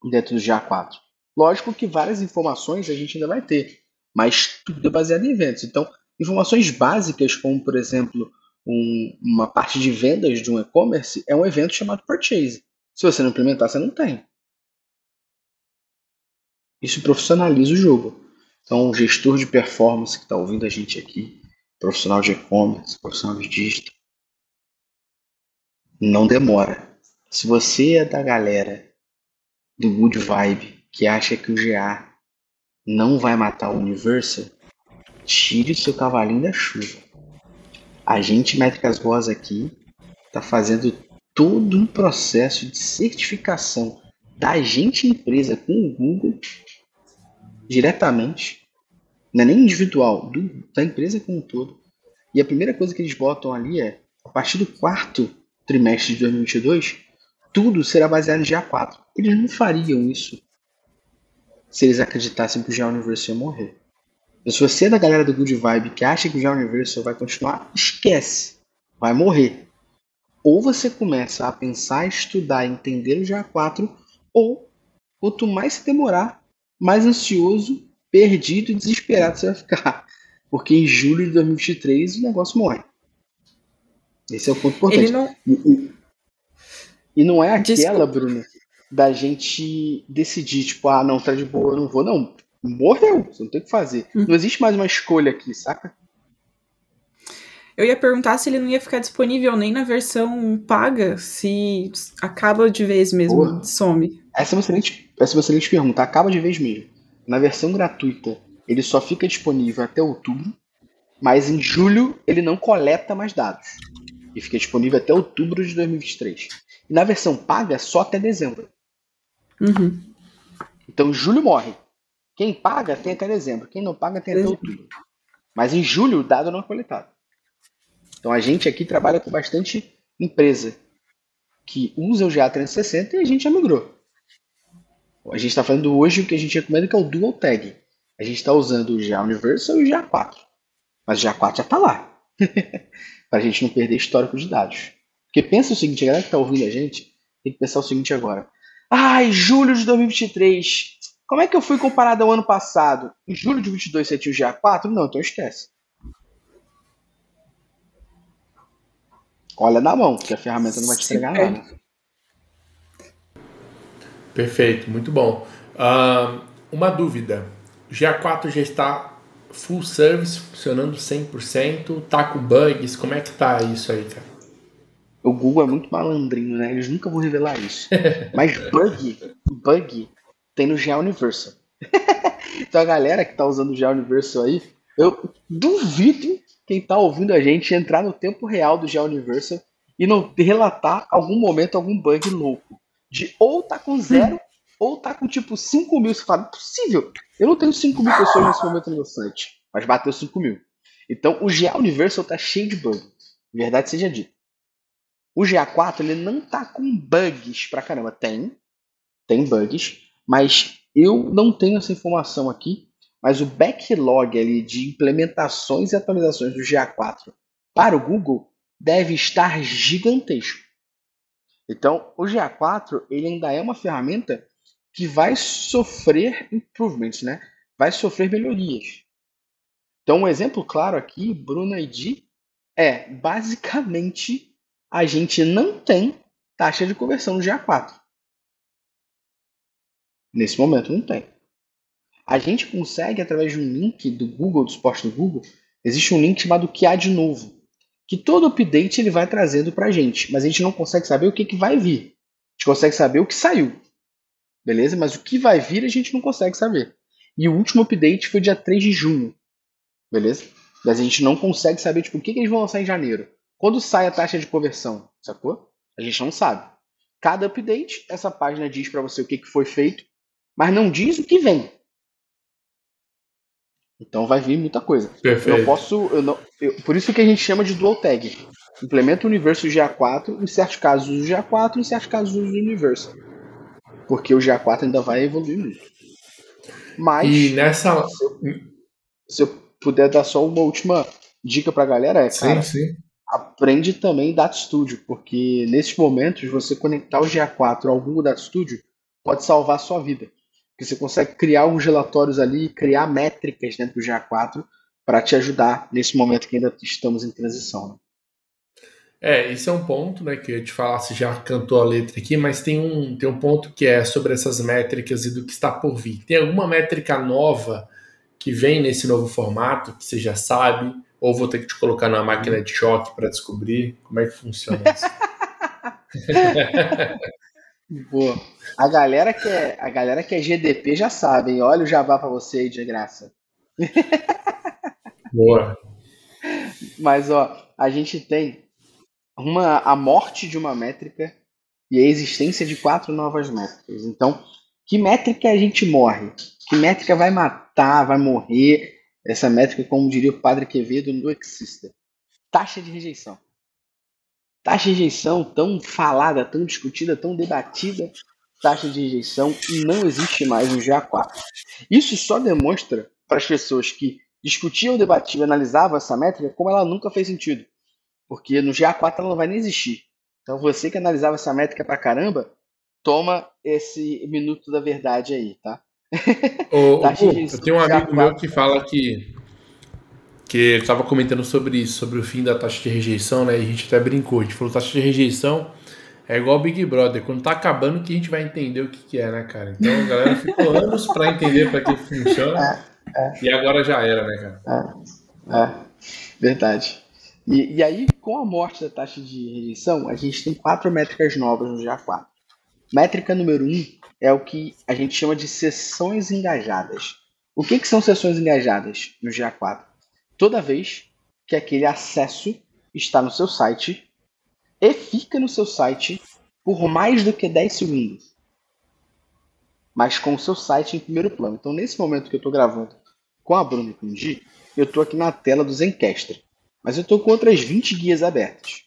dentro do GA4. Lógico que várias informações a gente ainda vai ter, mas tudo é baseado em eventos. Então, informações básicas como, por exemplo, uma parte de vendas de um e-commerce é um evento chamado purchase. Se você não implementar, você não tem. Isso profissionaliza o jogo. Então, o gestor de performance que está ouvindo a gente aqui, profissional de e-commerce, profissional de digital, não demora. Se você é da galera do Good Vibe, que acha que o GA não vai matar o Universal, tire o seu cavalinho da chuva. A gente, Métricas Boss aqui, está fazendo todo um processo de certificação da gente empresa com o Google, diretamente, não é nem individual, da empresa como um todo. E a primeira coisa que eles botam ali é, a partir do 4º trimestre de 2022, tudo será baseado em GA4. Eles não fariam isso se eles acreditassem que o GA Universal ia morrer. Mas se você é da galera do Good Vibe que acha que o GA Universal vai continuar, esquece, vai morrer. Ou você começa a pensar, estudar, entender o GA4, ou quanto mais se demorar, mais ansioso, perdido e desesperado você vai ficar. Porque em julho de 2023 o negócio morre. Esse é o ponto importante. E não é aquela, Bruna, da gente decidir, tipo, ah, não, tá de boa, eu não vou. Não, morreu, você não tem o que fazer. Não existe mais uma escolha aqui, saca? Eu ia perguntar se ele não ia ficar disponível nem na versão paga, se acaba de vez mesmo, porra. Some. Essa é uma excelente pergunta, acaba de vez mesmo. Na versão gratuita, ele só fica disponível até outubro, mas em julho ele não coleta mais dados. E fica disponível até outubro de 2023. E na versão paga, só até dezembro. Uhum. Então, julho morre. Quem paga tem até dezembro. Quem não paga tem até outubro. Mas em julho o dado não é coletado. Então, a gente aqui trabalha com bastante empresa que usa o GA360 e a gente já migrou. A gente está falando hoje o que a gente recomenda, que é o Dual Tag. A gente está usando o GA Universal e o GA4. Mas o GA4 já está lá. Para a gente não perder histórico de dados. Porque pensa o seguinte, a galera que está ouvindo a gente tem que pensar o seguinte agora. Ai, julho de 2023. Como é que eu fui comparado ao ano passado? Em julho de 22 você tinha o GA4? Não, então esquece. Olha na mão, que a ferramenta não vai te entregar nada. Perfeito, muito bom. Uma dúvida. O GA4 já está full service, funcionando 100%, tá com bugs, como é que tá isso aí, cara? O Google é muito malandrinho, né? Eles nunca vão revelar isso. Mas bug tem no GA Universal. Então a galera que tá usando o GA Universal aí, eu duvido quem tá ouvindo a gente entrar no tempo real do GA Universal e não relatar algum momento, algum bug louco. De ou tá com zero, ou tá com tipo 5 mil. Você fala, impossível. Eu não tenho 5 mil pessoas nesse momento no meu site. Mas bateu 5 mil. Então o GA Universal tá cheio de bug. Verdade seja dita. O GA4 ele não tá com bugs pra caramba. Tem bugs. Mas eu não tenho essa informação aqui. Mas o backlog ali de implementações e atualizações do GA4 para o Google deve estar gigantesco. Então, o GA4 ele ainda é uma ferramenta que vai sofrer improvements, né? Vai sofrer melhorias. Então, um exemplo claro aqui, Bruna e Di, é basicamente a gente não tem taxa de conversão no GA4. Nesse momento, não tem. A gente consegue, através de um link do Google, do suporte do Google, existe um link chamado QA de novo, que todo update ele vai trazendo para a gente, mas a gente não consegue saber o que vai vir. A gente consegue saber o que saiu, beleza? Mas o que vai vir a gente não consegue saber. E o último update foi dia 3 de junho, beleza? Mas a gente não consegue saber tipo, o que eles vão lançar em janeiro. Quando sai a taxa de conversão, sacou? A gente não sabe. Cada update, essa página diz para você o que foi feito, mas não diz o que vem. Então vai vir muita coisa. Perfeito. Por isso que a gente chama de dual tag. Implementa o universo GA4, em certos casos usa o GA4, em certos casos usa o universo. Porque o GA4 ainda vai evoluir muito. Mas, e nessa... se eu puder dar só uma última dica pra galera, cara, sim. Aprende também Data Studio, porque nesses momentos você conectar o GA4 ao Google Data Studio pode salvar a sua vida. Que você consegue criar alguns relatórios ali, criar métricas dentro do GA4 para te ajudar nesse momento que ainda estamos em transição. Né? Esse é um ponto, né, que eu ia te falar, você já cantou a letra aqui, mas tem um ponto que é sobre essas métricas e do que está por vir. Tem alguma métrica nova que vem nesse novo formato, que você já sabe, ou vou ter que te colocar numa máquina de choque para descobrir como é que funciona isso? Boa. A galera que é GDP já sabe, hein? Olha o jabá pra você aí de graça. Boa. Mas, a gente tem a morte de uma métrica e a existência de 4 novas métricas. Então, que métrica a gente morre? Que métrica vai matar, vai morrer? Essa métrica, como diria o Padre Quevedo, não existe. Taxa de rejeição. Taxa de rejeição tão falada, tão discutida, tão debatida, taxa de rejeição não existe mais no GA4. Isso só demonstra para as pessoas que discutiam, debatiam, analisavam essa métrica como ela nunca fez sentido. Porque no GA4 ela não vai nem existir. Então você que analisava essa métrica pra caramba, toma esse minuto da verdade aí, tá? Eu tenho um amigo meu que fala que ele estava comentando sobre isso, sobre o fim da taxa de rejeição, né? E a gente até brincou, a gente falou, taxa de rejeição é igual Big Brother, quando tá acabando que a gente vai entender o que é, né, cara? Então a galera ficou anos para entender para que funciona, e agora já era, né, cara? Verdade. E aí, com a morte da taxa de rejeição, a gente tem 4 métricas novas no GA4. Métrica número 1 é o que a gente chama de sessões engajadas. O que são sessões engajadas no GA4? Toda vez que aquele acesso está no seu site e fica no seu site por mais do que 10 segundos. mas com o seu site em primeiro plano. Então, nesse momento que eu estou gravando com a Bruna e com o Gi, eu estou aqui na tela do Zencastr, mas eu estou com outras 20 guias abertas.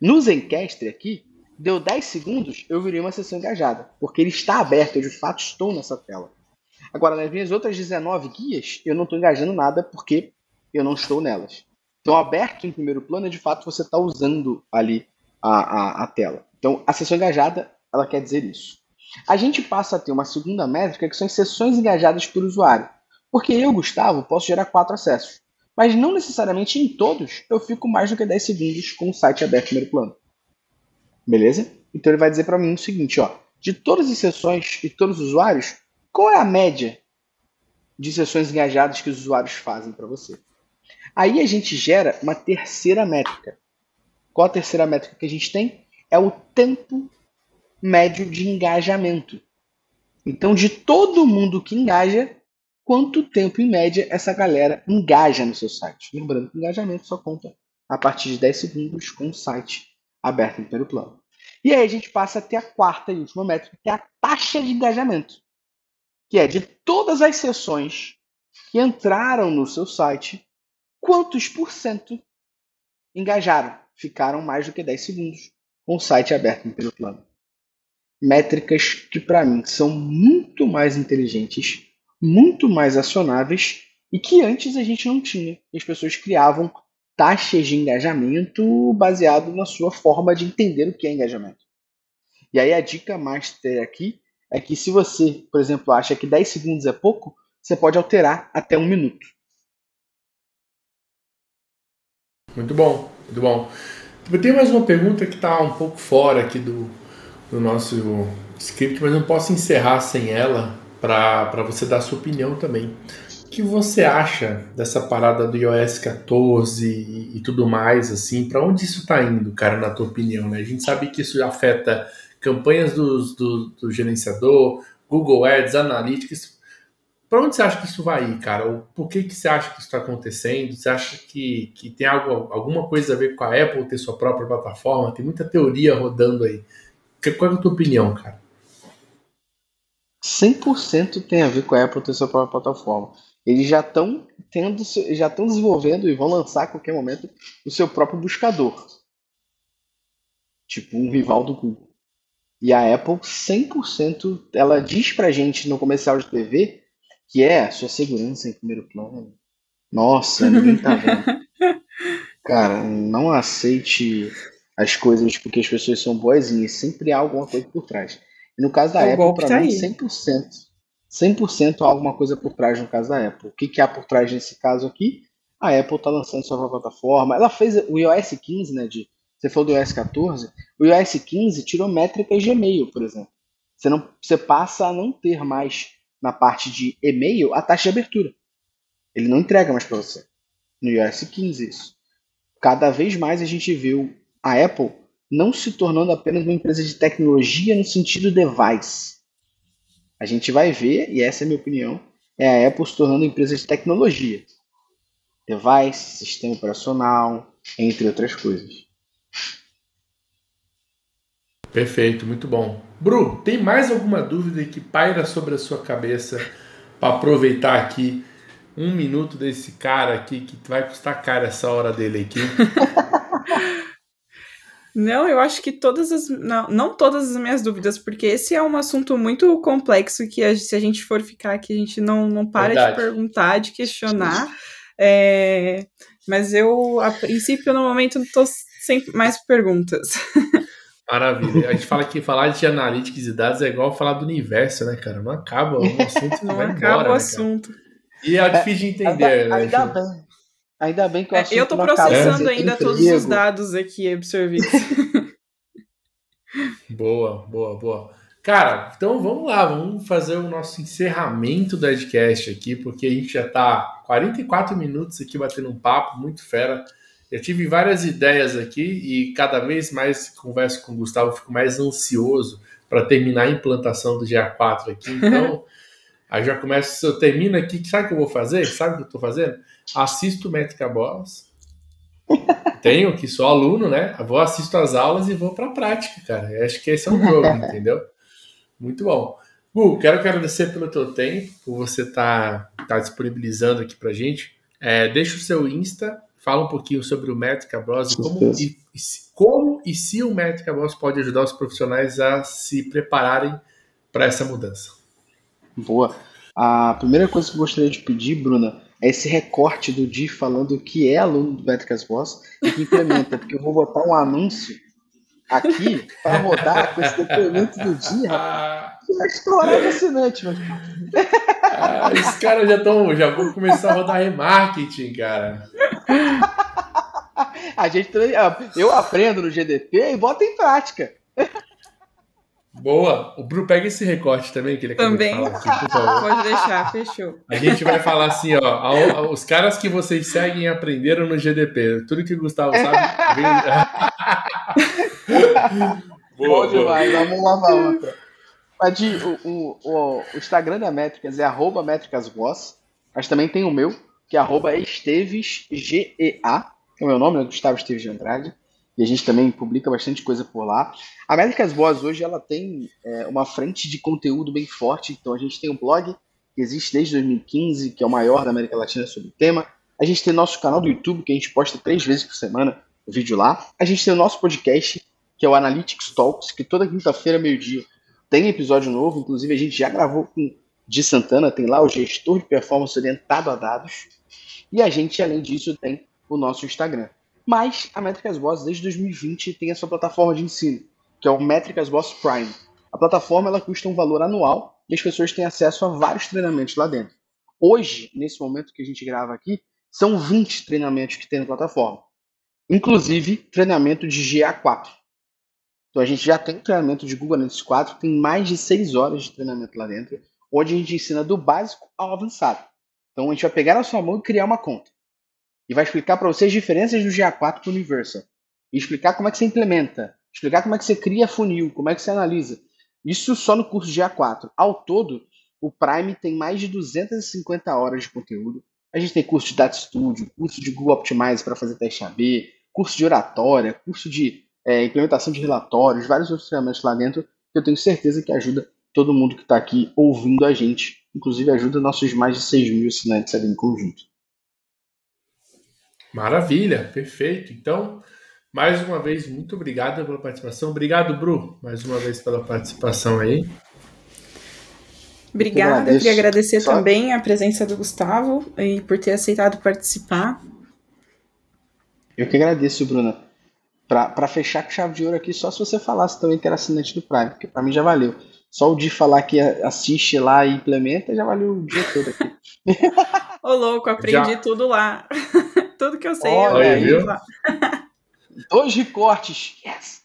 No Zencastr aqui, deu 10 segundos, eu virei uma sessão engajada, porque ele está aberto, eu de fato estou nessa tela. Agora, nas minhas outras 19 guias, eu não estou engajando nada porque eu não estou nelas. Então, aberto em primeiro plano, de fato, você está usando ali a tela. Então, a sessão engajada, ela quer dizer isso. A gente passa a ter uma segunda métrica, que são as sessões engajadas por usuário. Porque eu, Gustavo, posso gerar 4 acessos. Mas não necessariamente em todos eu fico mais do que 10 segundos com o site aberto em primeiro plano. Beleza? Então, ele vai dizer para mim o seguinte, ó, de todas as sessões e todos os usuários, qual é a média de sessões engajadas que os usuários fazem para você? Aí a gente gera uma terceira métrica. Qual a terceira métrica que a gente tem? É o tempo médio de engajamento. Então, de todo mundo que engaja, quanto tempo em média essa galera engaja no seu site? Lembrando que o engajamento só conta a partir de 10 segundos com o site aberto em primeiro plano. E aí a gente passa até a quarta e última métrica, que é a taxa de engajamento. Que é de todas as sessões que entraram no seu site, quantos por cento engajaram? Ficaram mais do que 10 segundos com o site aberto em primeiro plano. Métricas que, para mim, são muito mais inteligentes, muito mais acionáveis e que antes a gente não tinha. As pessoas criavam taxas de engajamento baseado na sua forma de entender o que é engajamento. E aí a dica master aqui é que se você, por exemplo, acha que 10 segundos é pouco, você pode alterar até 1 minuto. Muito bom, muito bom. Eu tenho mais uma pergunta que está um pouco fora aqui do nosso script, mas não posso encerrar sem ela para você dar a sua opinião também. O que você acha dessa parada do iOS 14 e tudo mais, assim? Para onde isso está indo, cara, na tua opinião, né? A gente sabe que isso afeta campanhas do gerenciador, Google Ads, Analytics. Para onde você acha que isso vai ir, cara? Ou por que você acha que isso está acontecendo? Você acha que tem alguma coisa a ver com a Apple ter sua própria plataforma? Tem muita teoria rodando aí. Qual é a tua opinião, cara? 100% tem a ver com a Apple ter sua própria plataforma. Eles já estão desenvolvendo e vão lançar a qualquer momento o seu próprio buscador. Tipo um rival do Google. E a Apple 100%, ela diz pra gente no comercial de TV que é a sua segurança em primeiro plano. Nossa, ninguém tá vendo. Cara, não aceite as coisas porque as pessoas são boazinhas. Sempre há alguma coisa por trás. E no caso da Apple, pra mim, 100% há alguma coisa por trás no caso da Apple. O que há por trás nesse caso aqui? A Apple tá lançando sua nova plataforma. Ela fez o iOS 15, né, Você falou do iOS 14, o iOS 15 tirou métricas de e-mail, por exemplo. Você passa a não ter mais, na parte de e-mail, a taxa de abertura. Ele não entrega mais para você. No iOS 15, isso. Cada vez mais a gente viu a Apple não se tornando apenas uma empresa de tecnologia no sentido device. A gente vai ver, e essa é a minha opinião, é a Apple se tornando uma empresa de tecnologia. Device, sistema operacional, entre outras coisas. Perfeito, muito bom. Bru, tem mais alguma dúvida que paira sobre a sua cabeça para aproveitar aqui 1 minuto desse cara aqui que vai custar caro essa hora dele aqui? Não, eu acho que não todas as minhas dúvidas, porque esse é um assunto muito complexo que se a gente for ficar aqui, a gente não para de perguntar, de questionar. Mas eu, a princípio, no momento, estou sem mais perguntas. Maravilha. A gente fala que falar de analytics e dados é igual falar do universo, né, cara? Não acaba o assunto. Não vai acaba embora, o assunto. Né, e é difícil de entender, né? Ainda bem que o assunto não acaba. Eu tô processando ainda todos os dados aqui absorvidos. Boa. Cara, então vamos lá. Vamos fazer o nosso encerramento do Edcast aqui, porque a gente já tá 44 minutos aqui batendo um papo muito fera. Eu tive várias ideias aqui e cada vez mais converso com o Gustavo, fico mais ansioso para terminar a implantação do GA4 aqui. Então, aí já começo, eu termino aqui, sabe o que eu vou fazer? Sabe o que eu estou fazendo? Assisto o Métrica Boss. Tenho que sou aluno, né? Vou assisto as aulas e vou para a prática, cara. Eu acho que esse é um jogo, entendeu? Muito bom. Gu, quero agradecer pelo teu tempo, por você tá disponibilizando aqui pra gente. Deixa o seu Insta, fala um pouquinho sobre o Métrica Boss e se o Métrica Boss pode ajudar os profissionais a se prepararem para essa mudança. Boa. A primeira coisa que eu gostaria de pedir, Bruna, é esse recorte do Di falando que é aluno do Métricas Boss e que implementa, porque eu vou botar um anúncio aqui para rodar com esse depoimento do Di, rapaz. Que vai explorar o assinante, mano. Esses caras já vão começar a rodar remarketing, cara. Eu aprendo no GDP e boto em prática. Boa. O Bruno, pega esse recorte também que ele acabou de falar aqui, por favor. Pode deixar, fechou. A gente vai falar assim, ó, os caras que vocês seguem aprenderam no GDP. Tudo que o Gustavo sabe... Boa, demais. Vamos lavar outra. Mas o Instagram da Métricas é @MétricasBoss, mas também tem o meu, que é @EstevesGEA, que é o meu nome, é Gustavo Esteves de Andrade. E a gente também publica bastante coisa por lá. A Métricas Boss hoje ela tem uma frente de conteúdo bem forte. Então a gente tem um blog que existe desde 2015, que é o maior da América Latina sobre o tema. A gente tem nosso canal do YouTube, que a gente posta 3 vezes por semana o vídeo lá. A gente tem o nosso podcast, que é o Analytics Talks, que toda quinta-feira, meio-dia, tem episódio novo. Inclusive a gente já gravou com o Di Santana, tem lá o gestor de performance orientado a dados. E a gente, além disso, tem o nosso Instagram. Mas a Métricas Boss, desde 2020, tem a sua plataforma de ensino, que é o Métricas Boss Prime. A plataforma ela custa um valor anual e as pessoas têm acesso a vários treinamentos lá dentro. Hoje, nesse momento que a gente grava aqui, são 20 treinamentos que tem na plataforma. Inclusive, treinamento de GA4. Então, a gente já tem treinamento de Google Analytics 4, tem mais de 6 horas de treinamento lá dentro, onde a gente ensina do básico ao avançado. Então, a gente vai pegar na sua mão e criar uma conta. E vai explicar para vocês as diferenças do GA4 para o Universal. E explicar como é que você implementa. Explicar como é que você cria funil, como é que você analisa. Isso só no curso GA4. Ao todo, o Prime tem mais de 250 horas de conteúdo. A gente tem curso de Data Studio, curso de Google Optimize para fazer teste AB, curso de oratória, curso de implementação de relatórios, vários outros treinamentos lá dentro, que eu tenho certeza que ajuda todo mundo que está aqui ouvindo a gente. Inclusive ajuda nossos mais de 6.000 assinantes ali em conjunto. Maravilha, perfeito. Então, mais uma vez, muito obrigado pela participação. Obrigado, Bru, mais uma vez pela participação aí. Obrigada, queria agradecer também a presença do Gustavo e por ter aceitado participar. Eu que agradeço, Bruna. Para fechar com chave de ouro aqui, só se você falasse também que era assinante do Prime, porque para mim já valeu. Só o Di falar que assiste lá e implementa, já valeu o dia todo aqui. Ô, louco, aprendi tudo lá. Tudo que eu sei. Olha, viu? 2 recortes. Yes.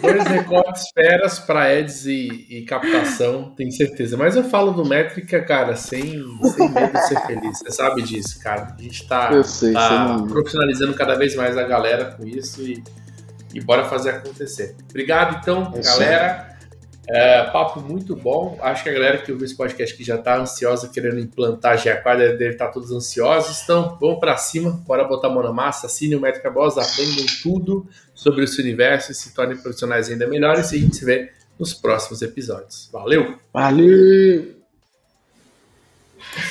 2 recortes feras para ads e captação, tenho certeza. Mas eu falo do Métrica, cara, sem medo de ser feliz. Você sabe disso, cara. A gente tá profissionalizando cada vez mais a galera com isso e bora fazer acontecer. Obrigado, então, galera. Papo muito bom. Acho que a galera que ouviu esse podcast que já está ansiosa querendo implantar GA4 deve estar todos ansiosos. Então, vamos para cima, bora botar a mão na massa, assine o Métrica Boss, aprendam tudo sobre esse universo e se tornem profissionais ainda melhores. E a gente se vê nos próximos episódios. Valeu!